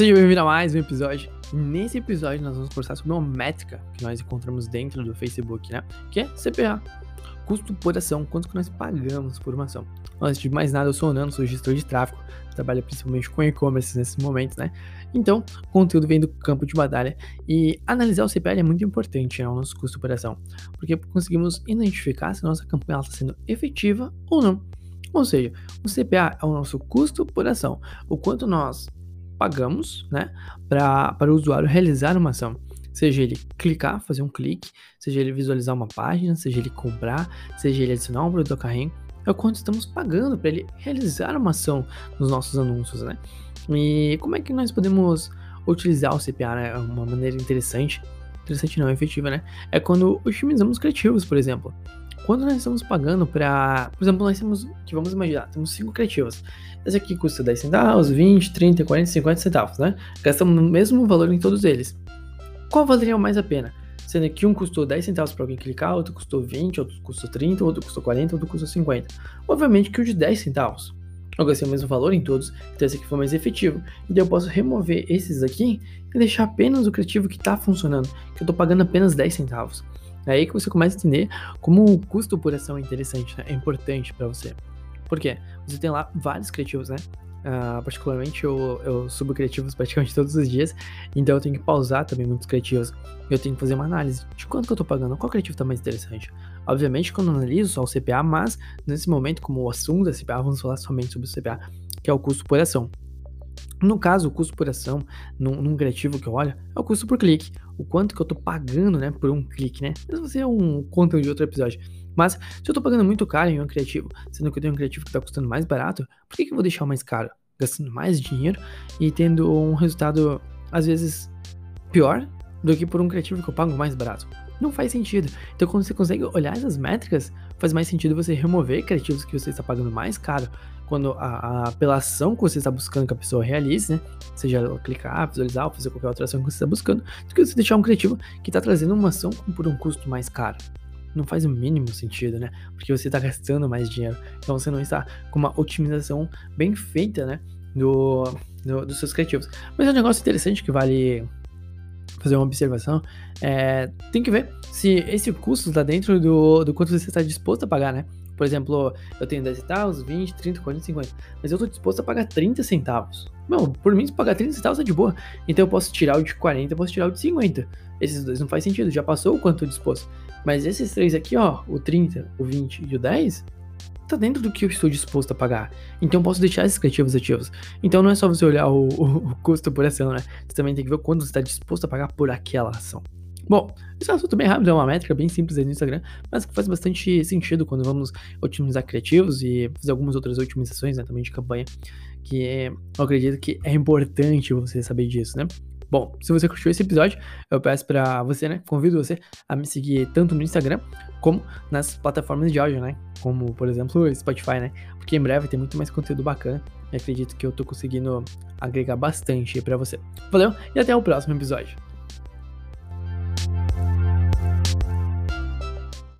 Seja bem-vindo a mais um episódio. Nesse episódio nós vamos conversar sobre uma métrica que nós encontramos dentro do Facebook, né? Que é CPA, custo por ação, quanto que nós pagamos por uma ação. Antes de mais nada, eu sou o Nando, sou gestor de tráfego, trabalho principalmente com e-commerce nesses momentos, né? Então, o conteúdo vem do campo de batalha e analisar o CPA é muito importante, né? O nosso custo por ação, porque conseguimos identificar se a nossa campanha está sendo efetiva ou não. Ou seja, o CPA é o nosso custo por ação, o quanto nós pagamos, né, para o usuário realizar uma ação, seja ele clicar, fazer um clique, seja ele visualizar uma página, seja ele comprar, seja ele adicionar um produto ao carrinho, é o quanto estamos pagando para ele realizar uma ação nos nossos anúncios, né? E como é que nós podemos utilizar o CPA, né? Uma maneira interessante não, efetiva, né? É quando otimizamos criativos, por exemplo. Quando nós estamos pagando para... Por exemplo, nós temos... que vamos imaginar, temos 5 criativos. Esse aqui custa 10 centavos, 20, 30, 40, 50 centavos, né? Gastamos o mesmo valor em todos eles. Qual valeria mais a pena? Sendo que um custou 10 centavos para alguém clicar, outro custou 20, outro custou 30, outro custou 40, outro custou 50. Obviamente que o de 10 centavos. Eu gastei o mesmo valor em todos, então esse aqui foi mais efetivo. Então eu posso remover esses aqui e deixar apenas o criativo que está funcionando, que eu estou pagando apenas 10 centavos. É aí que você começa a entender como o custo por ação é interessante, né? É importante para você. Por quê? Você tem lá vários criativos, né? Particularmente eu subo criativos praticamente todos os dias, então eu tenho que pausar também muitos criativos. Eu tenho que fazer uma análise de quanto que eu tô pagando, qual criativo tá mais interessante. Obviamente que eu não analiso só o CPA, mas nesse momento, como o assunto da CPA, vamos falar somente sobre o CPA, que é o custo por ação. No caso, o custo por ação, num criativo que eu olho, é o custo por clique. O quanto que eu tô pagando, né, por um clique, né? Mas você é um conteúdo de outro episódio. Mas se eu tô pagando muito caro em um criativo, sendo que eu tenho um criativo que tá custando mais barato, por que eu vou deixar o mais caro? Gastando mais dinheiro e tendo um resultado, às vezes, pior do que por um criativo que eu pago mais barato. Não faz sentido. Então, quando você consegue olhar essas métricas, faz mais sentido você remover criativos que você está pagando mais caro, quando pela ação que você está buscando que a pessoa realize, né? Seja clicar, visualizar ou fazer qualquer outra ação que você está buscando, do que você deixar um criativo que está trazendo uma ação por um custo mais caro. Não faz o mínimo sentido, né? Porque você está gastando mais dinheiro. Então, você não está com uma otimização bem feita, né? Dos seus criativos. Mas é um negócio interessante que vale... fazer uma observação, tem que ver se esse custo está dentro do quanto você está disposto a pagar, né? Por exemplo, eu tenho 10 centavos, 20, 30, 40, 50, mas eu estou disposto a pagar 30 centavos. Não, por mim, se pagar 30 centavos é de boa, então eu posso tirar o de 40, eu posso tirar o de 50. Esses dois não faz sentido, já passou o quanto eu disposto. Mas esses três aqui, ó, o 30, o 20 e o 10, tá dentro do que eu estou disposto a pagar. Então, posso deixar esses criativos ativos. Então, não é só você olhar o custo por ação, né? Você também tem que ver quanto você está disposto a pagar por aquela ação. Bom, esse é um assunto bem rápido, é uma métrica bem simples aí no Instagram, mas que faz bastante sentido quando vamos otimizar criativos e fazer algumas outras otimizações, né, também de campanha, que eu acredito que é importante você saber disso, né? Bom, se você curtiu esse episódio, eu peço pra você, né, convido você a me seguir tanto no Instagram como nas plataformas de áudio, né, como, por exemplo, o Spotify, né, porque em breve tem muito mais conteúdo bacana e acredito que eu tô conseguindo agregar bastante pra você. Valeu e até o próximo episódio.